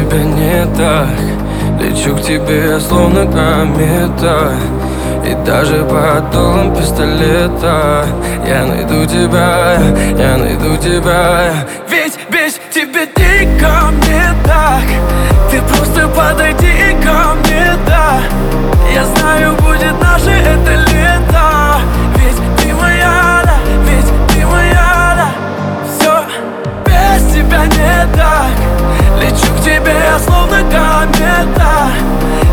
тебя не так. Лечу к тебе, словно комета, и даже под дулом пистолета я найду тебя, я найду тебя. Ведь без тебя не ко мне так. Ты просто подойди ко мне, да. Я знаю, будет наше это лето. Ведь ты моя, да, ведь ты моя, да. Все без тебя не так. Лечу к тебе, словно комета,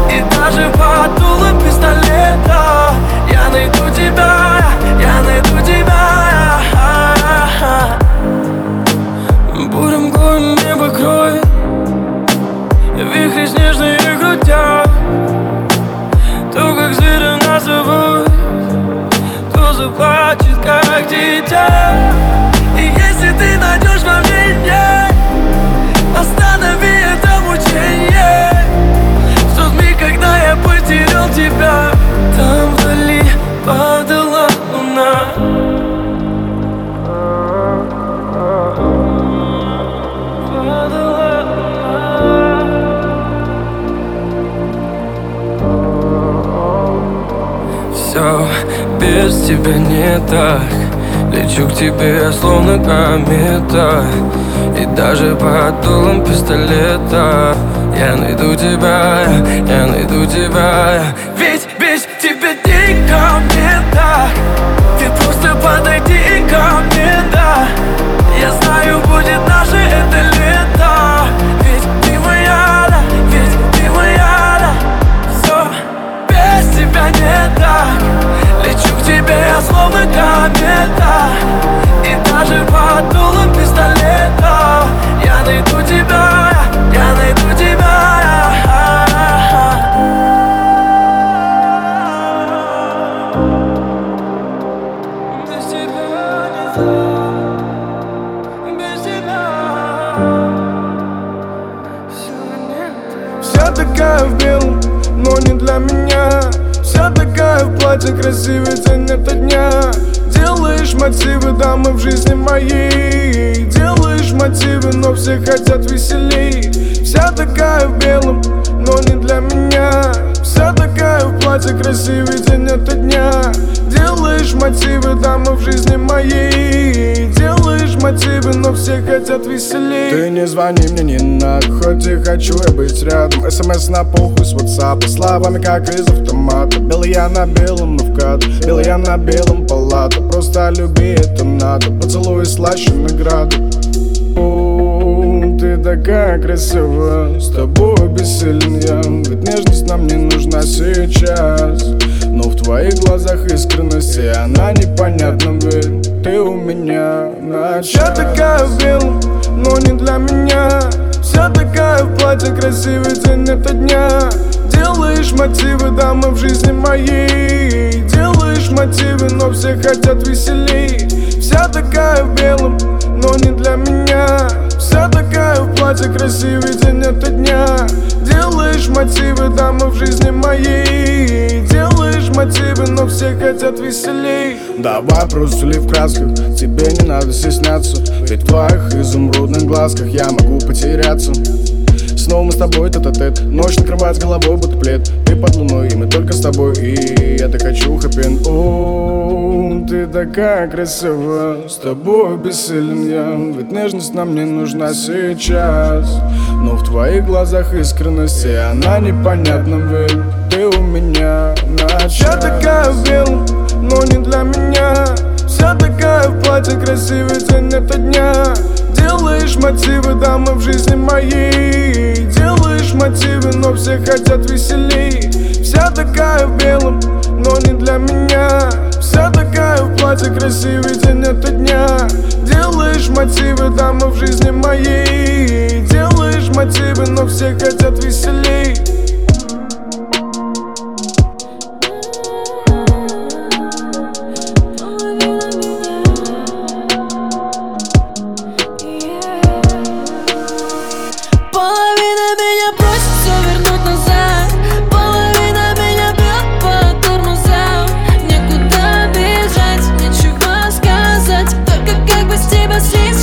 и даже под дулом пистолета я найду тебя, я найду тебя. Бурым горным небо крой, вихри снежные крутят. То как зверя назовут, то заплачет, как дитя. И если ты найдешь во мне меня, останови это мучение. В тот миг, когда я потерял тебя, там вдали падала луна. Все без тебя не так. Лечу к тебе, словно комета, и даже под дулом пистолета я найду тебя, я найду тебя. Ведь без тебя не ко мне так. Ты просто подойди ко мне, да. Я знаю, будет наше это лето. Ведь ты моя, да, ведь ты моя, да. Все без тебя не так. Лечу к тебе, словно комета, и даже под дулом пистолета я найду тебя, я найду тебя. Без тебя не так, без тебя все не так. Вся такая в белом, но не для меня. Вся такая в платье, красивица, нет дня. Делаешь мотивы, дамы, в жизни моей. Делаешь мотивы, но все хотят веселей. Вся такая в белом, но не для меня. Вся такая в платье, красивица, нет дня. Делаешь мотивы, дамы, в жизни моей. Делаешь мотивы, но все хотят веселей. Ты не звони мне, не надо, хоть и хочу я быть рядом. СМС на похуй с WhatsApp, словами как из автомата. Белая на белом, но в кадр, белая на белом палата. Просто люби, это надо, поцелуй слаще награды. Ты такая красивая, с тобой бессилен я. Ведь нежность нам не нужна сейчас, но в твоих глазах искренность, и она непонятна, ведь ты у меня на час. Вся такая в белом, но не для меня. Вся такая в платье, красивый день это дня. Делаешь мотивы, дамы, в жизни моей. Делаешь мотивы, но все хотят веселей. Вся такая в белом, но не для меня. Вся такая в платье, красивый день это дня. Делаешь мотивы, дамы, в жизни моей. Делаешь мотивы, но все хотят веселей. Давай просули в красках, тебе не надо стесняться. Ведь в твоих изумрудных глазках я могу потеряться. Снова мы с тобой тет-а-тет, ночь накрывает с головой будто плед. Ты под луной, и мы только с тобой, и я так хочу хэппи-энд. О, ты такая красивая, с тобой бессилен я. Ведь нежность нам не нужна сейчас, но в твоих глазах искренность, и она непонятна, ведь ты у меня на час. Я такая в белом, но не для меня. Вся такая в платье, красивый день это дня. Делаешь мотивы, дамы, в жизни моей. Делаешь мотивы, но все хотят веселей. Вся такая в белом, но не для меня. Вся такая в платье, красивый день это дня. Делаешь мотивы, дамы, в жизни моей. Делаешь мотивы, но все хотят веселей.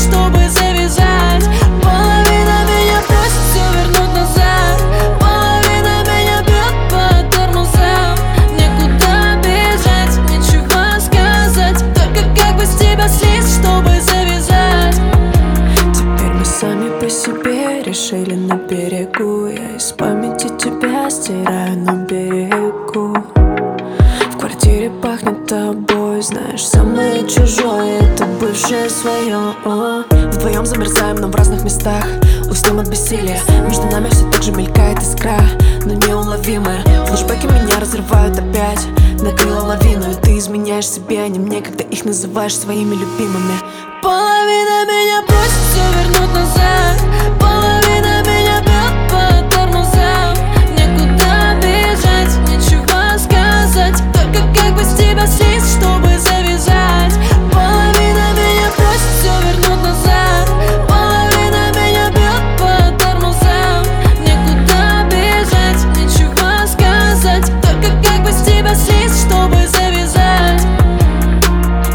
Чтобы завязать, половина меня просит все вернуть. берегу. Я из памяти тебя стираю на берегу. В квартире пахнет тобой, знаешь, самое чужое — это бывшее свое. Вдвоем замерзаем, но в разных местах. Уснем от бессилия, между нами все так же мелькает искра, но неуловимая. Флешбеки меня разрывают опять, накрыла лавину. И ты изменяешь себе, а не мне, когда их называешь своими любимыми. Половина меня просит все вернуть назад, половина меня бьет по тормозам. Некуда бежать, ничего сказать, только как бы с тебя слезть, чтобы завязать. Половина меня просит все вернуть назад, половина меня бьет по тормозам. Некуда бежать, ничего сказать, только как бы с тебя слезть, чтобы завязать.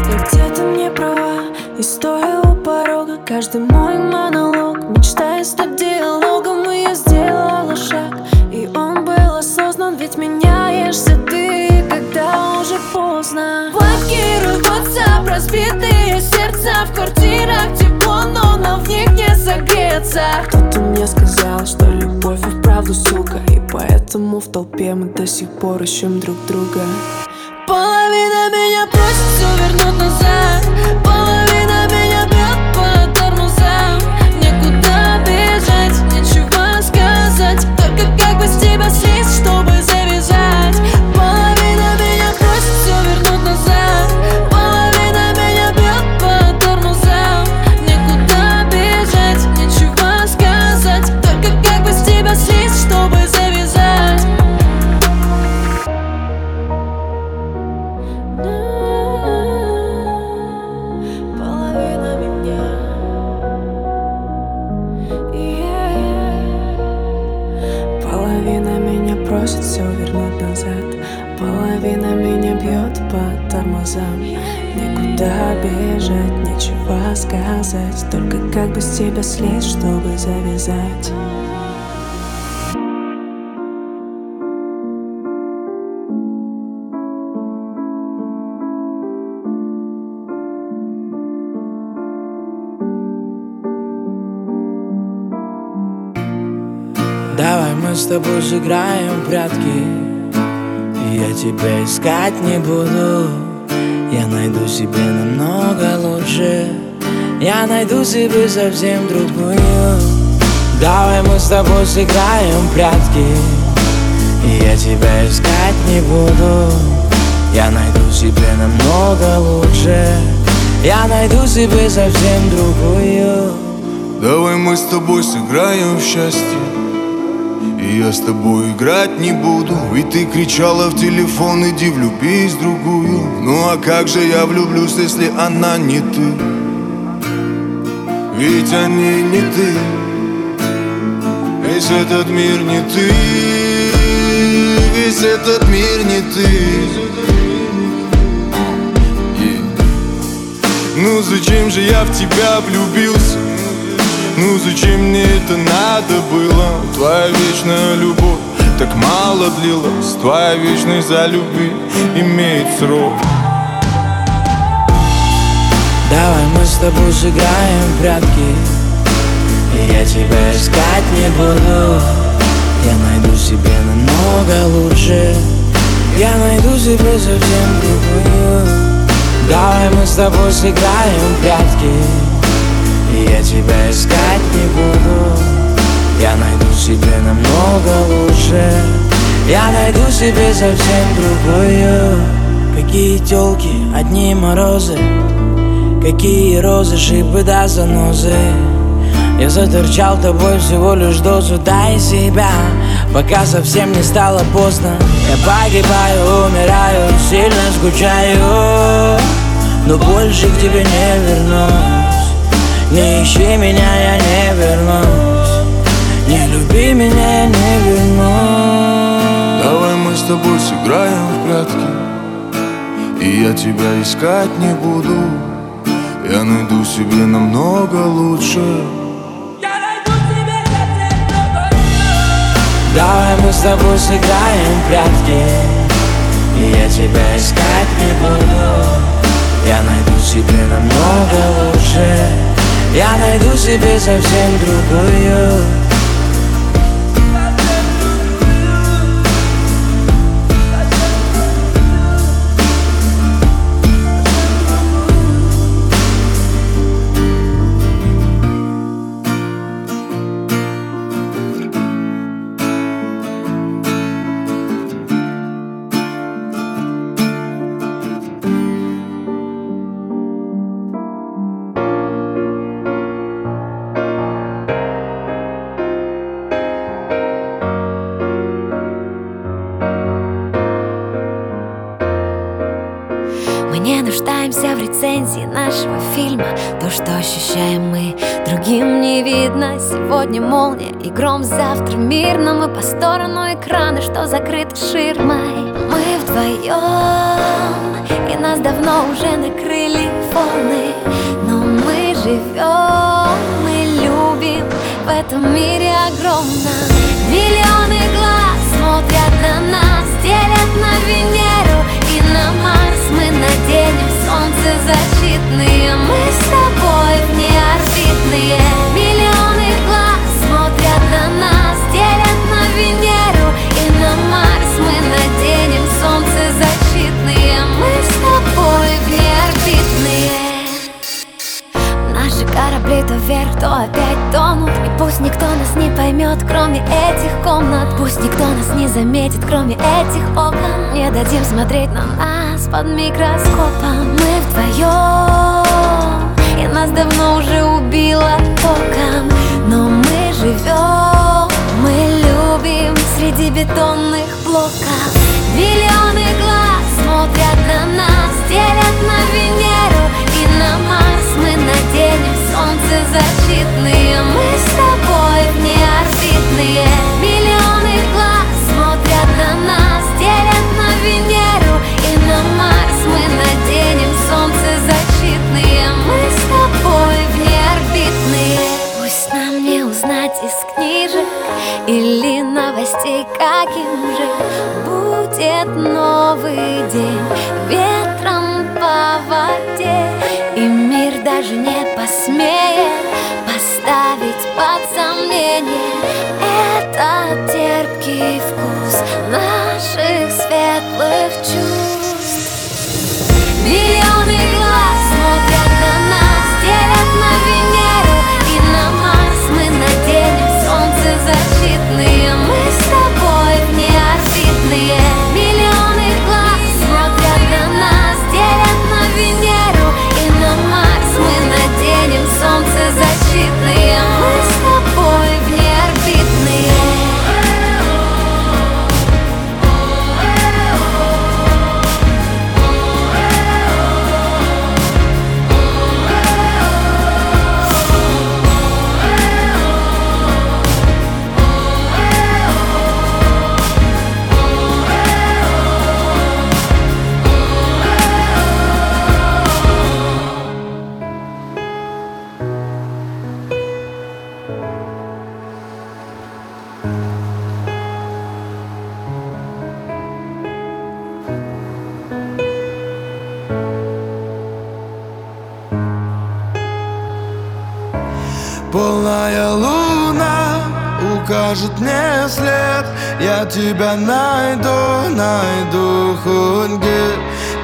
И где-то не права, и стоя у порога, каждый мой монолог, мечтая стать диалогом. И я сделала шаг, и он был осознан, ведь меняешься ты, когда уже поздно. Платки рвутся, разбитые сердца, в квартирах тепло, но в них не согреться. Кто-то мне сказал, что любовь и вправду сука, и поэтому в толпе мы до сих пор ищем друг друга. Половина меня просит все вернуть назад, половина меня бьет по тормозам. Некуда бежать, ничего сказать, только как бы с тебя слезть, чтобы завязать. Половина меня просит все вернуть назад, половина меня бьет по тормозам. Некуда бежать, ничего сказать, только как бы с тебя слезть, чтобы завязать. Половина меня просит все вернуть назад, половина меня бьет по тормозам. Некуда бежать, ничего сказать, только как бы с тебя слезть, чтобы завязать. Давай мы с тобой сыграем в прятки, я тебя искать не буду. Я найду себе намного лучше, я найду себе совсем другую. Давай мы с тобой сыграем в прятки, я тебя искать не буду. Я найду себе намного лучше, я найду себе совсем другую. Давай мы с тобой сыграем в счастье, и я с тобой играть не буду. И ты кричала в телефон: иди влюбись в другую. Ну а как же я влюблюсь, если она не ты? Ведь они не ты, весь этот мир не ты, весь этот мир не ты. Ну зачем же я в тебя влюбился? Ну зачем мне это надо было? Твоя вечная любовь так мало длилась, твоя вечность за любви имеет срок. Давай мы с тобой сыграем в прятки, я тебя искать не буду. Я найду себе намного лучше, я найду себе совсем другую. Давай мы с тобой сыграем в прятки, я тебя искать не буду. Я найду себе намного лучше, я найду себе совсем другую. Какие тёлки, одни морозы, какие розы, шипы да занозы. Я заторчал тобой всего лишь дозу, дай себя, пока совсем не стало поздно. Я погибаю, умираю, сильно скучаю, но больше к тебе не вернусь. Не ищи меня, я не вернусь, не люби меня, я не вернусь. Давай мы с тобой сыграем в прятки, и я тебя искать не буду. Я найду себе намного лучше, я найду себе совсем другую. Давай мы с тобой сыграем в прятки, и я тебя искать не буду. Я найду себе намного лучше, я найду себе совсем другую. Признаемся в рецензии нашего фильма. То, что ощущаем мы, другим не видно. Сегодня молния и гром, завтра мирно. Мы по сторону экрана, что закрыт ширмой. Мы вдвоем, и нас давно уже накрыли волны. Но мы живем, мы любим в этом мире огромном. Миллионы глаз смотрят на нас, делят на Венеру и на Марс. Мы наденем солнцезащитные, мы с тобой внеорбитные. Миллионы глаз смотрят на нас, делят на Венеру и на Марс. Мы наденем солнцезащитные, мы с тобой внеорбитные. Наши корабли то вверх, то опять тонут. И пусть никто нас не поймет, кроме этих комнат. Пусть никто нас не заметит, кроме этих окон. Не дадим смотреть на нас под микроскопом. Мы вдвоем, и нас давно уже убило током. Но мы живем, мы любим среди бетонных блоков. Миллионы глаз смотрят на нас, делят на Венеру и на Марс. Мы наденем солнцезащитные, мы с тобой внеорбитные. Миллионы глаз смотрят на нас, делят на Венеру и на Марс. Мы наденем солнцезащитные, мы с тобой внеорбитные. Пусть нам не узнать из книжек или новостей, каким же будет новый день ветром по воде. И мир даже не посмеет поставить под сомнение этот терпкий вкус наших светлых чувств. Миллионы глаз смотрят на нас, делят на Венеру и на Марс. Мы наденем солнцезащитные, мы с тобой внеорбитные. Миллионы глаз смотрят на нас, делят на Венеру и на Марс. Мы наденем солнцезащитные, мы с тобой внеорбитные. Полная луна укажет мне след. Я тебя найду, найду хоть где.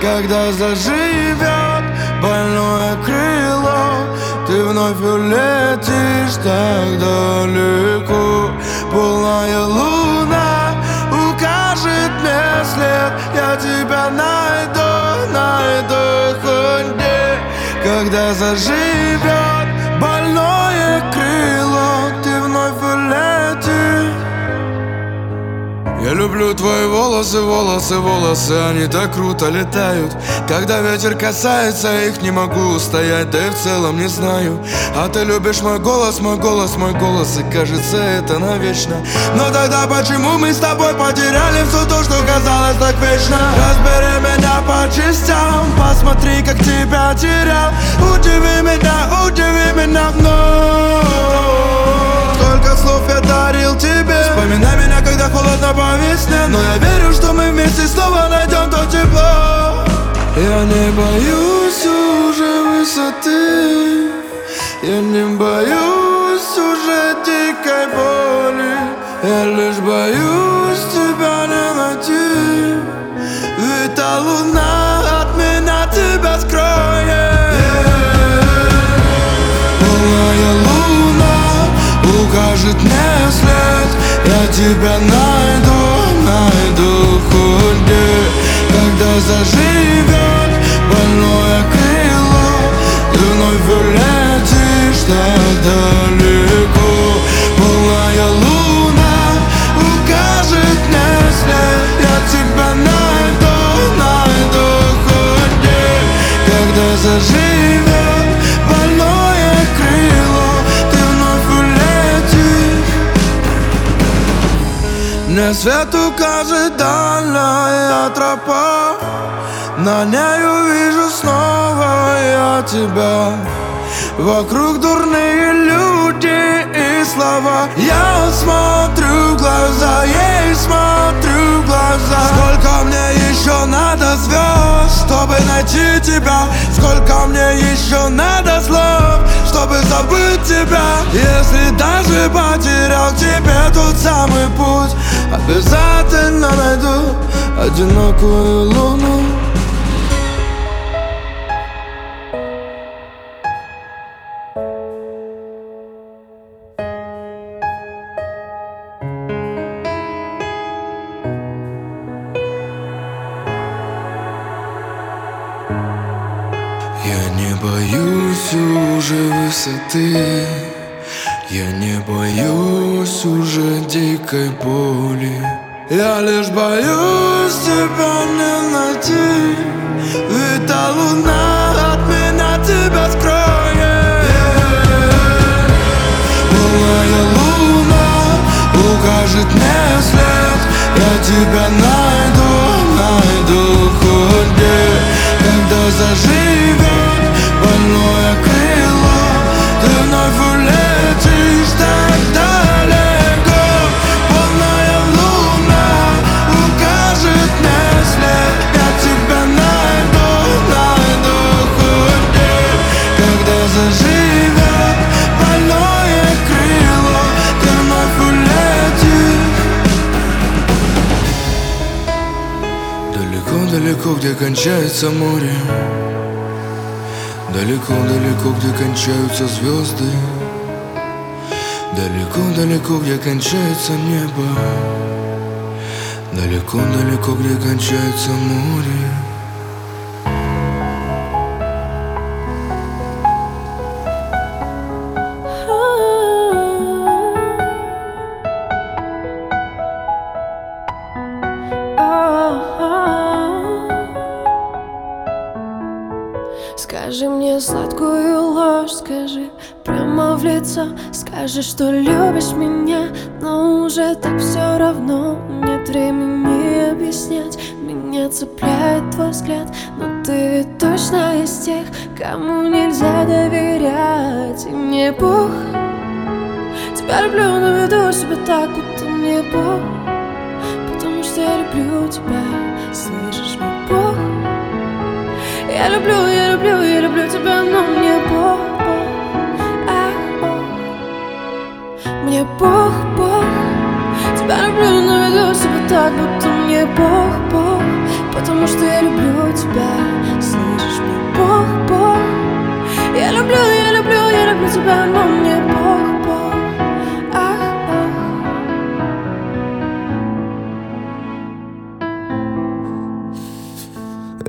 Когда заживет больное крыло, ты вновь улетишь так далеко. Полная луна укажет мне след. Я тебя найду, найду хоть где. Когда заживет больное крыло, ты вновь улетишь. Я люблю твои волосы, волосы, волосы. Они так круто летают. Когда ветер касается их, не могу устоять, да и в целом не знаю. А ты любишь мой голос, мой голос, мой голос. И кажется, это навечно. Но тогда почему мы с тобой потеряли все то, что казалось так вечно? Разбери меня по частям, посмотри, как тебя терял. Удиви меня вновь. Сколько слов я дарил тебе, вспоминай меня, когда холодно по весне. Но я верю, что мы вместе снова найдем то тепло. Я не боюсь уже высоты, я не боюсь уже дикой боли. Я лишь боюсь тебя не найти, ведь та луна от меня тебя скроет. Полная луна укажет мне след. Я тебя найду, найду хоть где. Когда заживет больное крыло, ты вновь улетишь так далеко. Полная луна укажет мне след. Я тебя найду, найду хоть где. Когда Не свету кажется дальняя тропа, на нею вижу снова я тебя. Вокруг дурные люди и слова. Я смотрю в глаза, ей смотрю в глаза. Сколько мне еще надо звезд, чтобы найти тебя? Сколько мне еще надо слов, чтобы забыть тебя? Если даже потерял тебе тот самый путь, обязательно найду одинокую луну. Я не боюсь уже высоты, я не боюсь уже дикой боли. Я лишь боюсь тебя не найти, ведь та луна от меня тебя скроет. Полная луна укажет мне след, я тебя найду, найду хоть где. Когда заживет больное крыло, ты вновь улетишь так далеко. Полная луна укажет мне след, я тебя найду, найду хоть где. Когда заживет больное крыло, ты вновь улетишь. Далеко-далеко, где кончается море, далеко-далеко, где кончаются звезды, далеко-далеко, где кончается небо, далеко-далеко, где кончается море. Скажи мне сладкую ложь, скажи прямо в лицо, скажи, что любишь меня, но уже так все равно. Нет времени объяснять, меня цепляет твой взгляд, но ты ведь точно из тех, кому нельзя доверять. И мне Бог, тебя люблю, но веду себя так, будто мне Бог, потому что я люблю тебя, слышишь, мне Бог. Я люблю, я люблю, я люблю тебя, но мне Бог, Бог, ах, Бог. Мне Бог, Бог. Тебя люблю, но веду себя так, будто мне Бог, Бог, потому что я люблю тебя, слышишь, мне Бог, Бог. Я люблю, я люблю, я люблю тебя, но мне Бог, Бог, ах, Бог.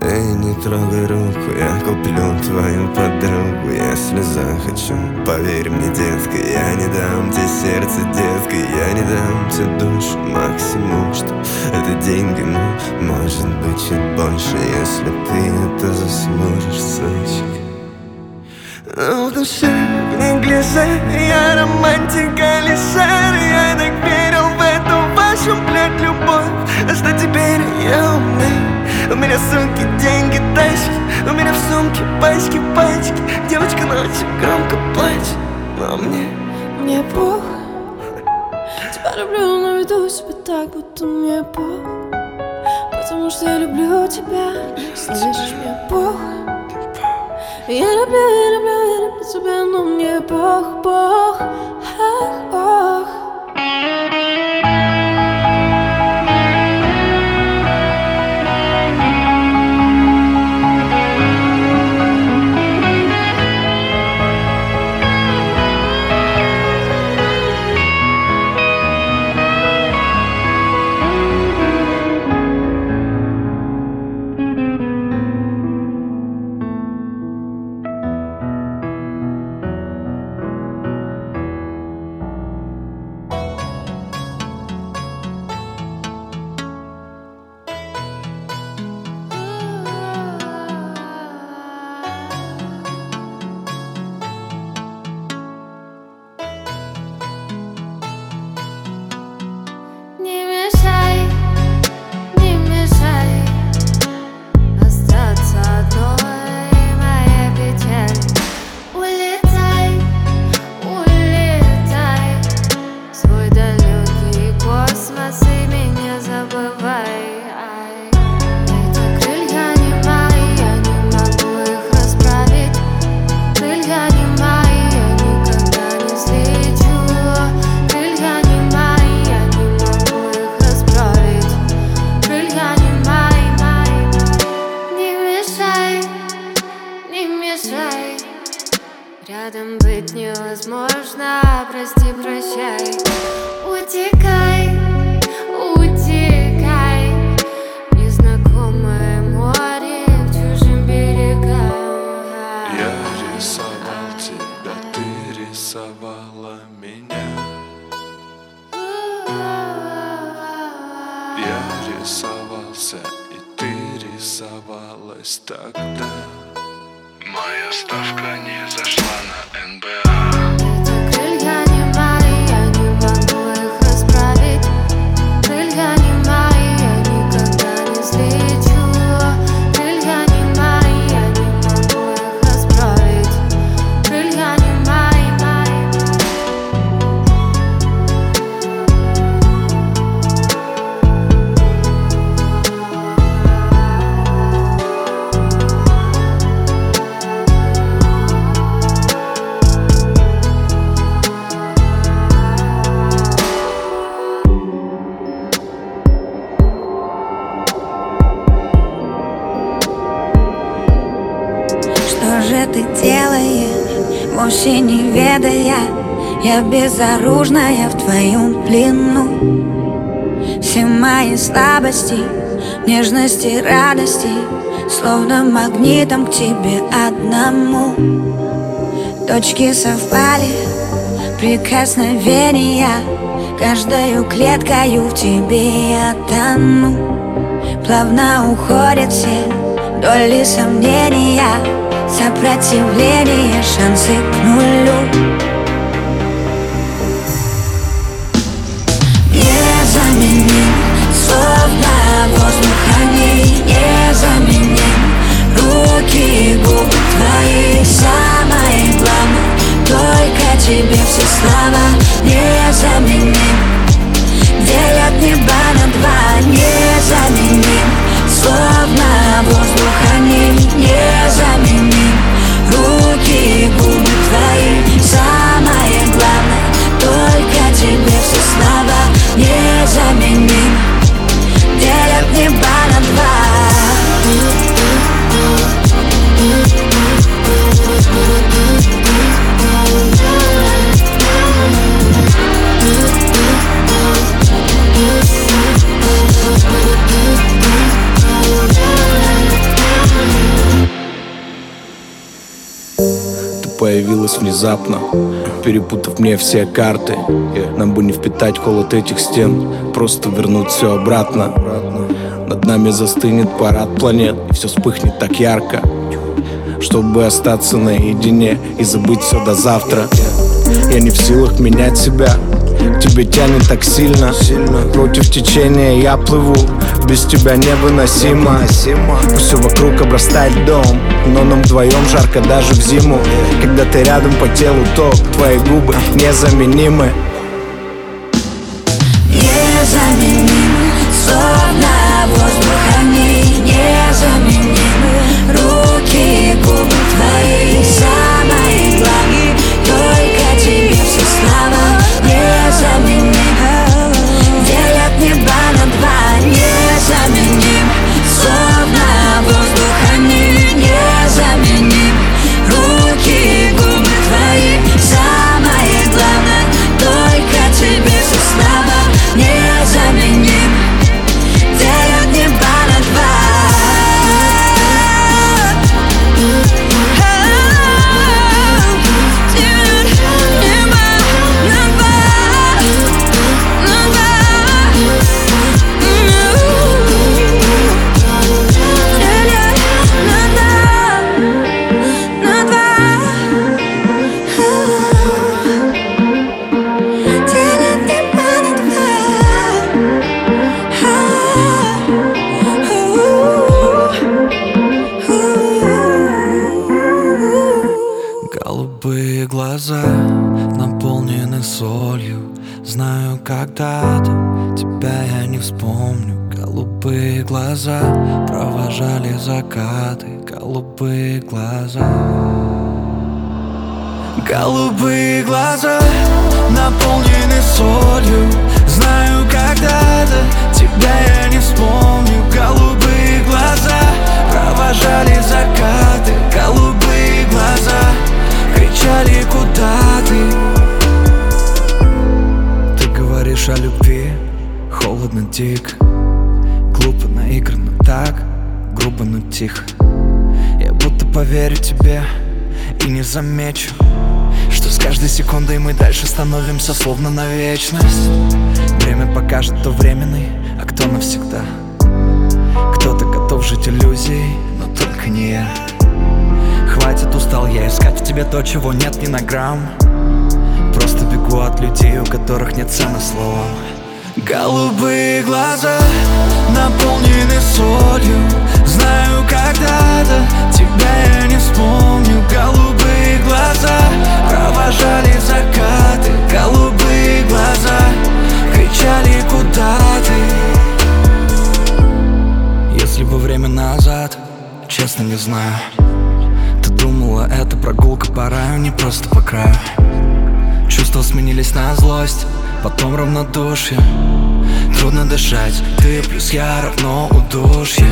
Эй, не трогай руку, я куплю твою подругу, если захочу. Поверь мне, детка, я не дам тебе сердце, детка, я не дам тебе душу. Максимум, что это деньги, но может быть чуть больше, если ты это заслужишь, сучка. Но в душе не глиже, я романтика лишер, я так верил в эту вашу, блядь, любовь, а что теперь я умный. У меня сумки, деньги, тачки, у меня в сумке пачки, пачки. Девочка ночью громко плачет, но мне Бог. Тебя люблю, но веду себя так, будто мне Бог, потому что я люблю тебя, слышишь, мне Бог. Я люблю, я люблю, я люблю тебя, но мне Бог, Бог, ах, ох. рисовался, и ты рисовалась тогда. Моя ставка не зашла на НБА. Эти крылья не мои, я не могу их расправить. Крылья не мои, я никогда не взлечу. Крылья не мои, я не могу их расправить. Крылья не мои, ты делаешь, вовсе не ведая. Я безоружная в твоем плену. Все мои слабости, нежности, радости, словно магнитом к тебе одному. Точки совпали, прикосновения, каждою клеткою в тебе я тону. Плавно уходят все доли сомнения, сопротивление, шансы к нулю. Незаменим, словно воздух они. Незаменим, руки и губы твои. Самое главное, только тебе все слова. Незаменим, делят неба на два. Незаменим, словно воздух они. Незаменим, руки и губы твои. Самое главное, только тебе все слова. Незаменим, делят неба на появилась внезапно, перепутав мне все карты. Нам бы не впитать холод этих стен, просто вернуть все обратно. Над нами застынет парад планет, и все вспыхнет так ярко, чтобы остаться наедине и забыть все до завтра. Я не в силах менять себя, к тебе тянет так сильно. Против течения я плыву, без тебя невыносимо. Все вокруг обрастает дом, но нам вдвоем жарко даже в зиму. Когда ты рядом, по телу ток, твои губы незаменимы. Незаменимы, словно воздух они. Незаменимы, руки и губы твои. Самое главное, только тебе все слова. Незаменимы, делят неба на два. Незаменимы, словно воздух они. Незаменимы, руки и губы твои. Самое главное, только тебе все слова. Незаменимы, делят неба на два. Глаза наполнены солью. Знаю, когда-то тебя я не вспомню. Голубые глаза провожали закаты. Голубые глаза. Голубые глаза наполнены солью. Знаю, когда-то тебя я не вспомню. Голубые глаза провожали закаты. Голубые глаза кричали, куда ты? Ты говоришь о любви, холодно, дико, глупо, наигранно, так грубо, но тихо. Я будто поверю тебе и не замечу, что с каждой секундой мы дальше становимся, словно на вечность. Время покажет, кто временный, а кто навсегда. служить иллюзий, но только не я. Хватит, устал я искать в тебе то, чего нет ни на грамм. Просто бегу от людей, у которых нет цены словом. Голубые глаза наполнены солью. Знаю, когда-то тебя я не вспомню. Голубые глаза провожали закаты. Голубые глаза кричали, куда ты? Если бы время назад, честно не знаю. Ты думала, эта прогулка по раю, не просто по краю. Чувства сменились на злость, потом равнодушие. Трудно дышать, ты плюс я равно удушье.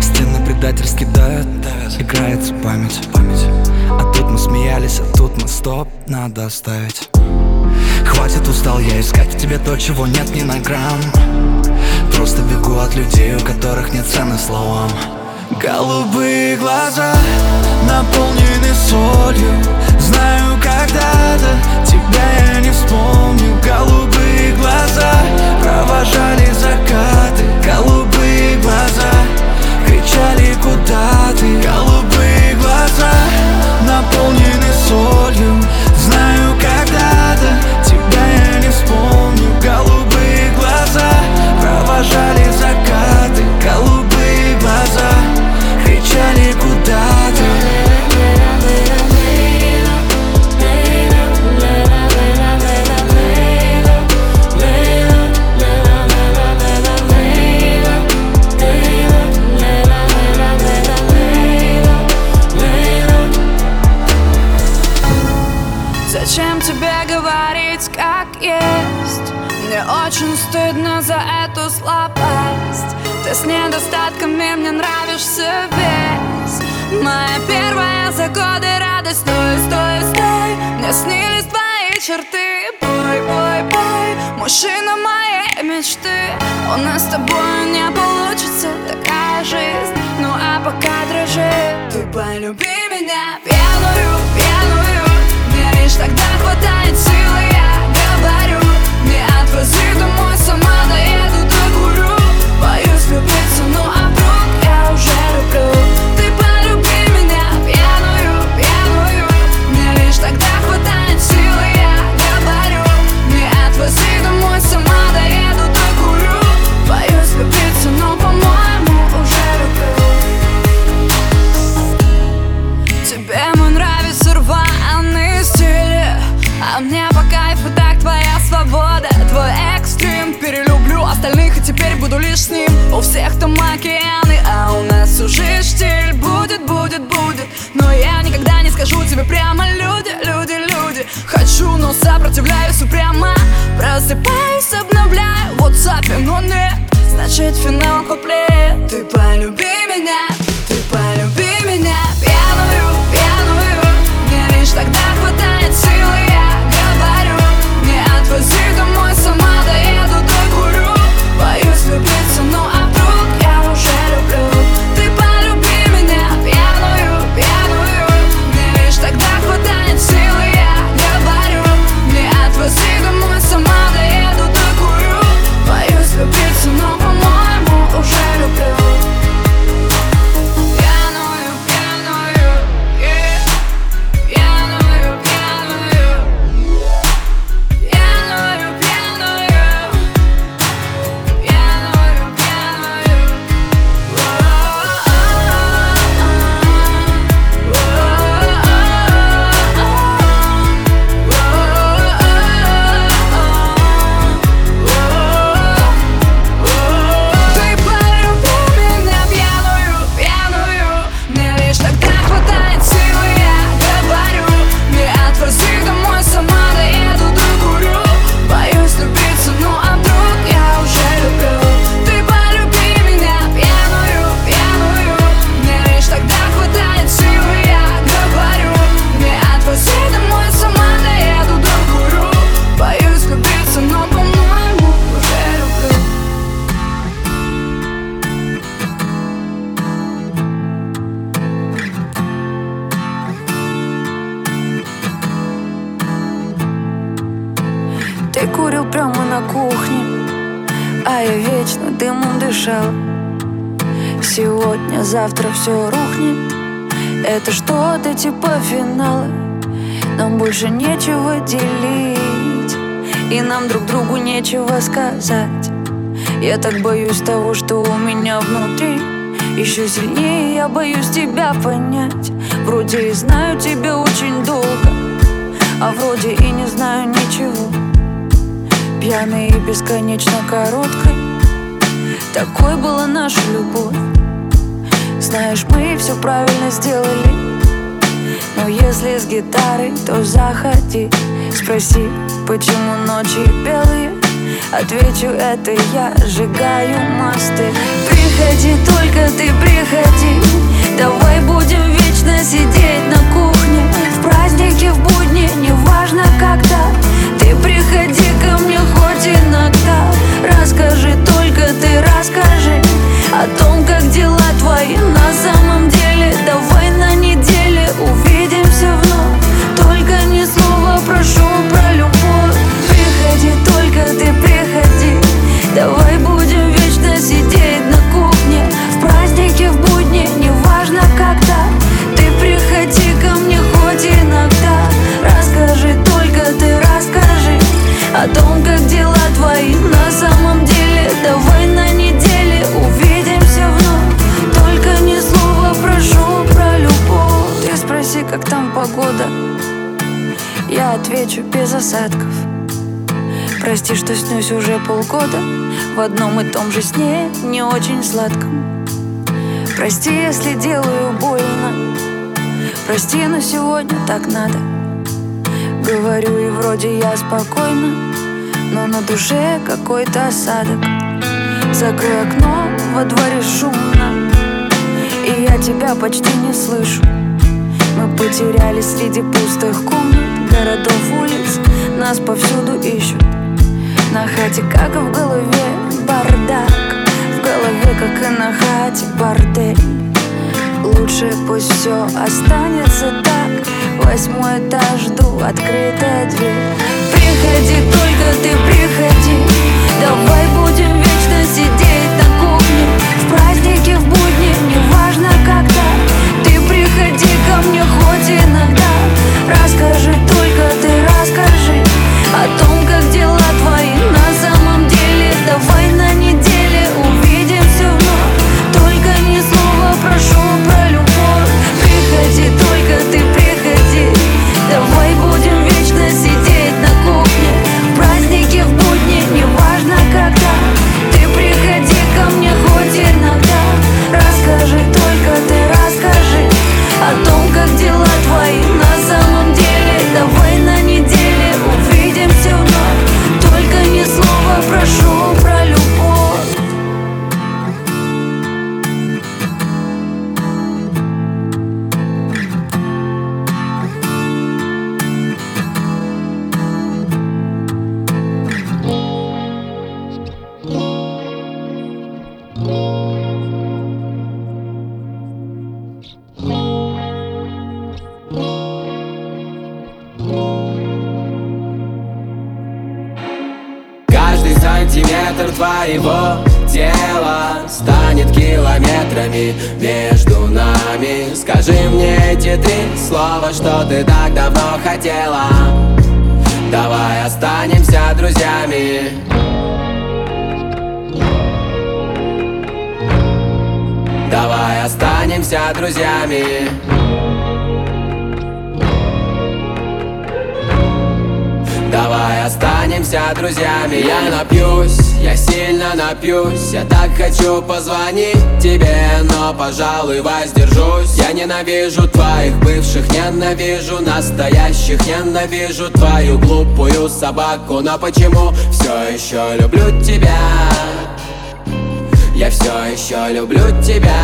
Стены предательски давят, играется память. А тут мы смеялись, а тут мы стоп, надо оставить. Хватит, устал я искать в тебе то, чего нет ни на грамм. Просто бегу от людей, у которых нет цены словам. Голубые глаза наполнены солью. Знаю, когда-то тебя я не вспомню. Голубые глаза провожали закаты. Голубые глаза кричали, куда ты? Голубые глаза наполнены солью. Знаю, когда-то тебя я не вспомню. Голубые глаза провожали закаты. Голубые глаза кричали, куда ты? Зачем тебе говорить, как есть? Мне очень стыдно за эту слабость. Ты с недостатками мне нравишься весь. Моя первая за годы радость. Стой, стой, стой. Мне снились твои черты. Бой, бой, бой. Мужчина моей мечты. У нас с тобой не получится такая жизнь. Ну а пока дрожи, ты полюби меня. Белую, белую. Тогда хватает силы, я говорю. Не отвози домой, сама доеду, докурю. Боюсь влюбиться, ну а вдруг я уже люблю. Ты полюби меня, пьяную, пьяную. Мне лишь тогда хватает силы, я говорю. Не отвози домой, сама доеду, докурю. Боюсь влюбиться, но по-моему уже люблю. Тебе мой нравится рваный. А мне по кайфу так твоя свобода, твой экстрим. Перелюблю остальных и теперь буду лишь с ним. У всех там океаны, а у нас уже штиль. Будет, будет, будет. Но я никогда не скажу тебе прямо. Люди, люди, люди. Хочу, но сопротивляюсь упрямо. Просыпаюсь, обновляю в WhatsApp, но нет. Значит финал куплет. Ты полюби меня, ты полюби меня. Пьяную, пьяную. Мне лишь тогда хватает силы. Отвози домой, сама доеду, докурю. Боюсь влюбиться, ну а вдруг я уже люблю. Ты полюби меня, пьяную, пьяную. Мне лишь тогда хватает силы, я говорю. Не отвози домой, сама доеду, докурю. Боюсь влюбиться, но по-моему уже люблю. Пьяную, пьяную, пьяную, пьяную. Сегодня, завтра все рухнет. Это что-то типа финала. Нам больше нечего делить, и нам друг другу нечего сказать. Я так боюсь того, что у меня внутри. Еще сильнее я боюсь тебя понять. Вроде и знаю тебя очень долго, а вроде и не знаю ничего. Пьяной и бесконечно короткой такой была наша любовь. Знаешь, мы все правильно сделали. Но если с гитарой, то заходи. Спроси, почему ночи белые. Отвечу, это я сжигаю мосты. Приходи, только ты приходи. Давай будем вечно сидеть на кухне. В праздники, в будни, неважно когда. Ты приходи ко мне хоть иногда. Расскажи, только ты расскажи о том, как дела твои на самом деле. Давай на неделе увидимся вновь. Только ни слова, прошу, про любовь. Приходи, только ты приходи. Давай будем вечно сидеть на кухне. В праздники, в будни, неважно когда. Ты приходи ко мне хоть иногда. Расскажи, только ты расскажи о том, как дела твои на самом деле. Давай на неделе увидимся вновь. Только ни слова, прошу, про любовь. Ты спроси, как там погода. Я отвечу без осадков. Прости, что снюсь уже полгода в одном и том же сне, не очень сладком. Прости, если делаю больно. Прости, но сегодня так надо. Говорю, и вроде я спокойна, но на душе какой-то осадок. Закрой окно, во дворе шумно, и я тебя почти не слышу. Мы потерялись среди пустых комнат, городов, улиц. Нас повсюду ищут. На хате, как и в голове, бардак. В голове, как и на хате, бордель. Лучше пусть все останется так. 8-й этаж, жду, открытая дверь. Приходи, только ты приходи. Давай будем вечно сидеть на кухне. В праздники, в будни, неважно когда. Ты приходи ко мне хоть иногда. Расскажи, только ты расскажи о том, как дела твои на самом деле. Давай на неделе увидимся вновь. Только ни слова, прошу, про любовь. Приходи, только ты приходи. Давай будем вечно сидеть на кухне. В праздники, в будни, неважно когда. Ты приходи ко мне хоть иногда. Расскажи, только ты расскажи о том, как дела твои на самом деле. Давай на неделе увидимся вновь. Только ни слова, прошу, про любовь. Сантиметр твоего тела станет километрами между нами. Скажи мне эти 3 слова, что ты так давно хотела. Давай останемся друзьями. Давай останемся друзьями. Давай останемся друзьями. Я напьюсь, я сильно напьюсь. Я так хочу позвонить тебе, но, пожалуй, воздержусь. Я ненавижу твоих бывших, ненавижу настоящих. Ненавижу твою глупую собаку, но почему все еще люблю тебя? Я все еще люблю тебя.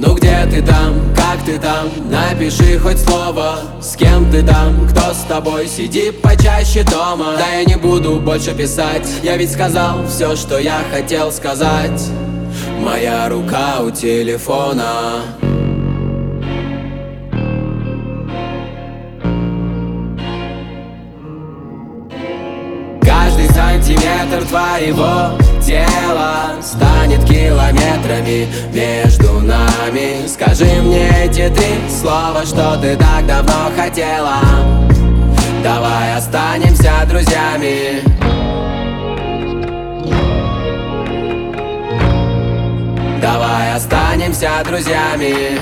Ну где ты там, как ты там, напиши хоть слово. С кем ты там, кто с тобой, сиди почаще дома. Да я не буду больше писать, я ведь сказал все, что я хотел сказать. Моя рука у телефона. Каждый сантиметр твоего тела станет километрами между нами. Скажи мне эти три слова, что ты так давно хотела. Давай останемся друзьями. Давай останемся друзьями.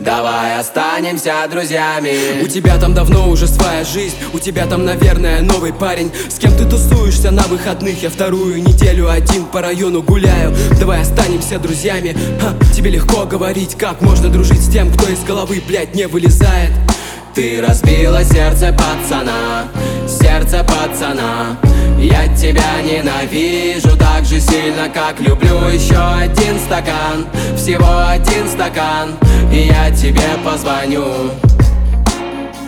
Давай останемся друзьями. У тебя там давно уже своя жизнь, у тебя там, наверное, новый парень. С кем ты тусуешься на выходных? Я вторую неделю один по району гуляю. Давай останемся друзьями. Ха, тебе легко говорить, как можно дружить с тем, кто из головы, блядь, не вылезает. Ты разбила сердце пацана, сердце пацана. Я тебя ненавижу так же сильно, как люблю. Еще один стакан, всего один стакан, и я тебе позвоню.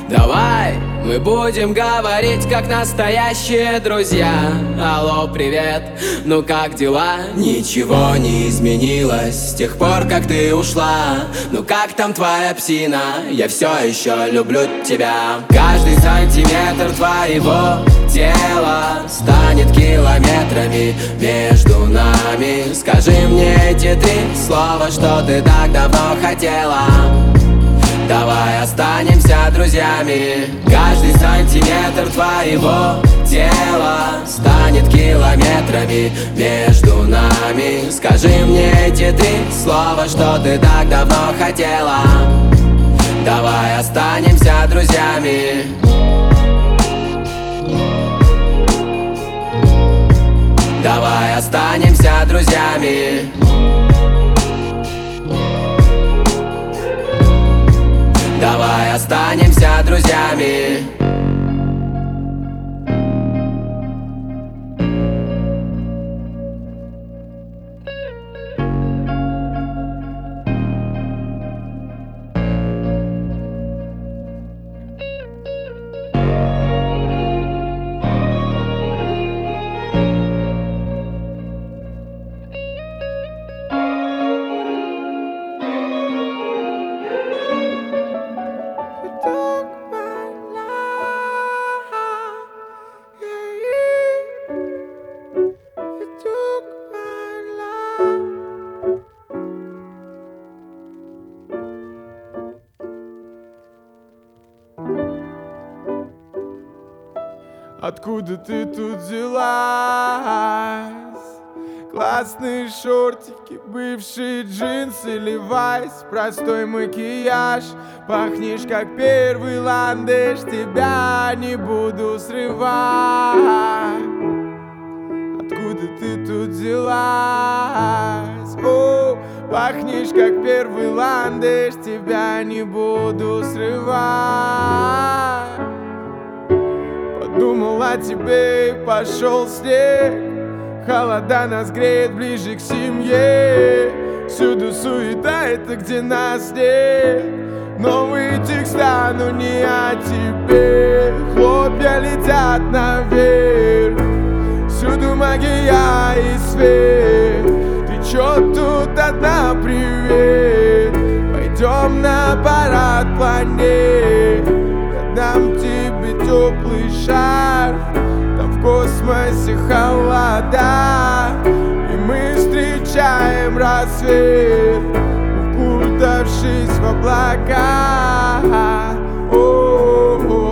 Давай мы будем говорить, как настоящие друзья. Алло, привет, ну как дела? Ничего не изменилось с тех пор, как ты ушла. Ну как там твоя псина? Я все еще люблю тебя. Каждый сантиметр твоего тела станет километрами между нами. Скажи мне эти три слова, что ты так давно хотела. Давай останемся друзьями. Каждый сантиметр твоего тела станет километрами между нами. Скажи мне эти три слова, что ты так давно хотела. Давай останемся друзьями. Давай останемся друзьями. Давай останемся друзьями. Откуда ты тут взялась? Классные шортики, бывшие джинсы, Левайс, простой макияж. Пахнешь как первый ландыш, тебя не буду срывать. Откуда ты тут взялась? О, пахнешь как первый ландыш, тебя не буду срывать. Думал о тебе и пошел снег. Холода нас греет ближе к семье. Всюду суета, это где нас нет. Новые текста, но не о тебе. Хлопья летят наверх. Всюду магия и свет. Ты чё тут одна, привет? Пойдем на парад планет. Нам тебе теплый шар, там в космосе холода. И мы встречаем рассвет, укутавшись в облака. О-о-о,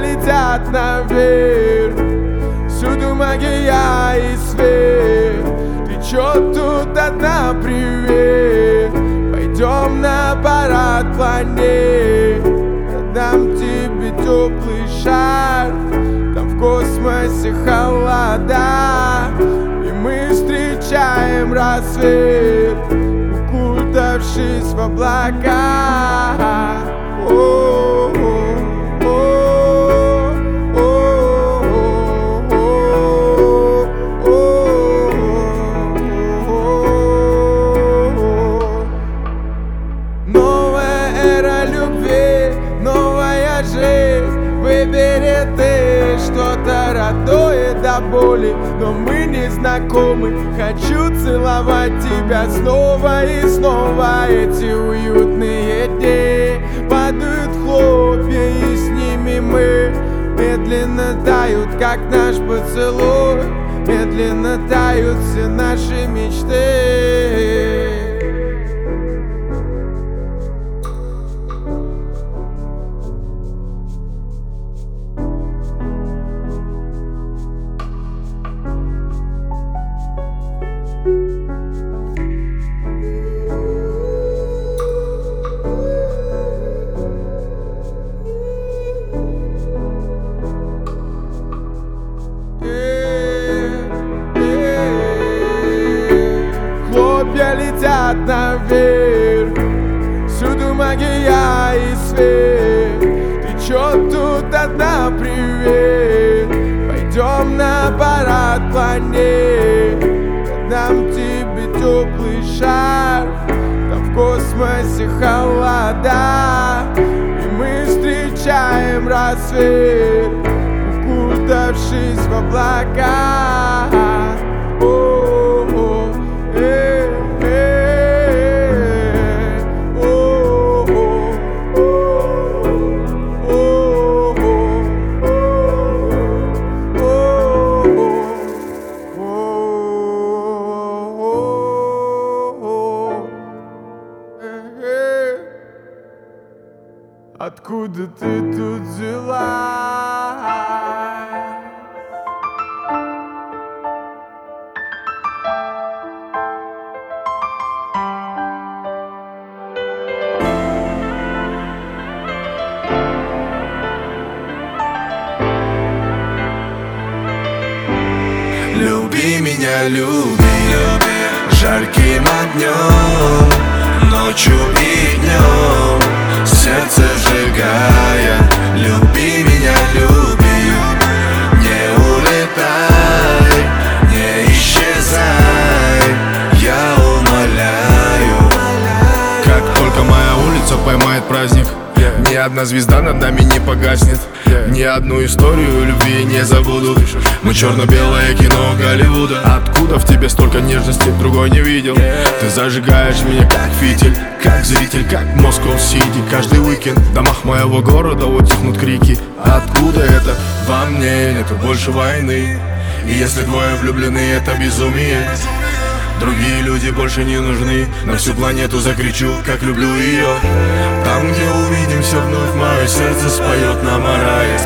летят наверх, всюду магия и свет. Ты чё тут одна, привет? Пойдем на парад планет. Отдам тебе теплый шар, там в космосе холода. И мы встречаем рассвет, укутавшись в облака. до боли, но мы не знакомы. Хочу целовать тебя снова и снова. Эти уютные дни падают хлопья, и с ними мы медленно тают, как наш поцелуй. Медленно тают все наши мечты. Хлопья летят наверх, всюду магия и свет. Ты чё тут одна, привет? Пойдем на парад планет. Дам тебе теплый шар, там в космосе холода. И мы встречаем рассвет, укутавшись в облака. Откуда ты тут взялась? Люби меня, люби, жарким огнем, ночью и днем, сердце сжигая. Люби меня, люби, не улетай, не исчезай, я умоляю. Как только моя улица поймает праздник, ни одна звезда над нами не погаснет, ни одну историю любви не забуду. Мы черно-белое кино Голливуда. Откуда в тебе столько нежности, другой не видел? Ты зажигаешь меня как фитиль, как зритель, как Москва-Сити. Каждый уикенд в домах моего города утихнут крики. Откуда это? Во мне нету больше войны, и если двое влюблены, это безумие. Другие люди больше не нужны, на всю планету закричу, как люблю ее. Там, где увидимся вновь, мое сердце споет нам о рае.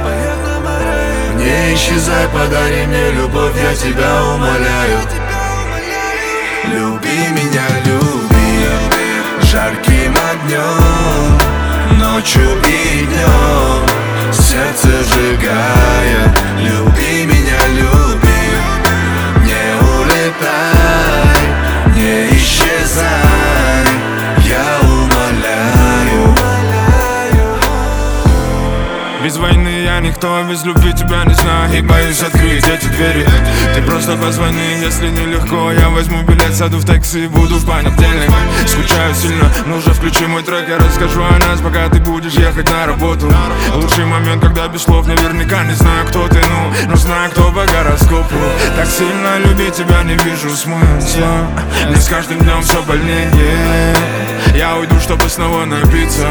Не исчезай, подари мне любовь, я тебя умоляю. Люби меня, люби, жарким огнем, ночью и днем, сердце сжигая. Люби меня, люби, не улетай, не исчезай, я умоляю. Без войны я никто, без любви тебя не знаю, и боюсь открыть эти двери. Ты просто позвони, если нелегко, я возьму билет, сяду в такси, буду в понедельник. Скучаю сильно, ну уже включи мой трек, я расскажу о нас, пока ты будешь ехать на работу. Лучший момент, когда без слов, наверняка не знаю, кто ты, но знаю, кто по гороскопу. Так сильно люби тебя не вижу смысла, мне с каждым днем все больнее. Я уйду, чтобы снова напиться,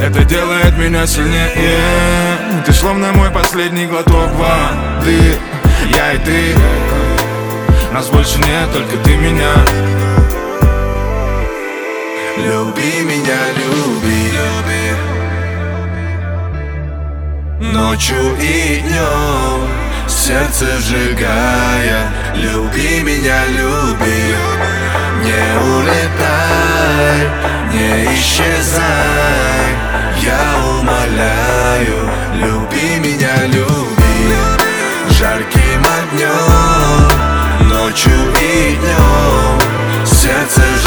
это делает меня сильнее. Ты словно мой последний глоток воды, я и ты. Нас больше нет, только ты меня. Люби меня, люби, ночью и днем, сердце сжигая. Люби меня, люби, не улетай, не исчезай, я умоляю. Люби меня, люби, жарким огнем, ночью и днем, сердце сжигая.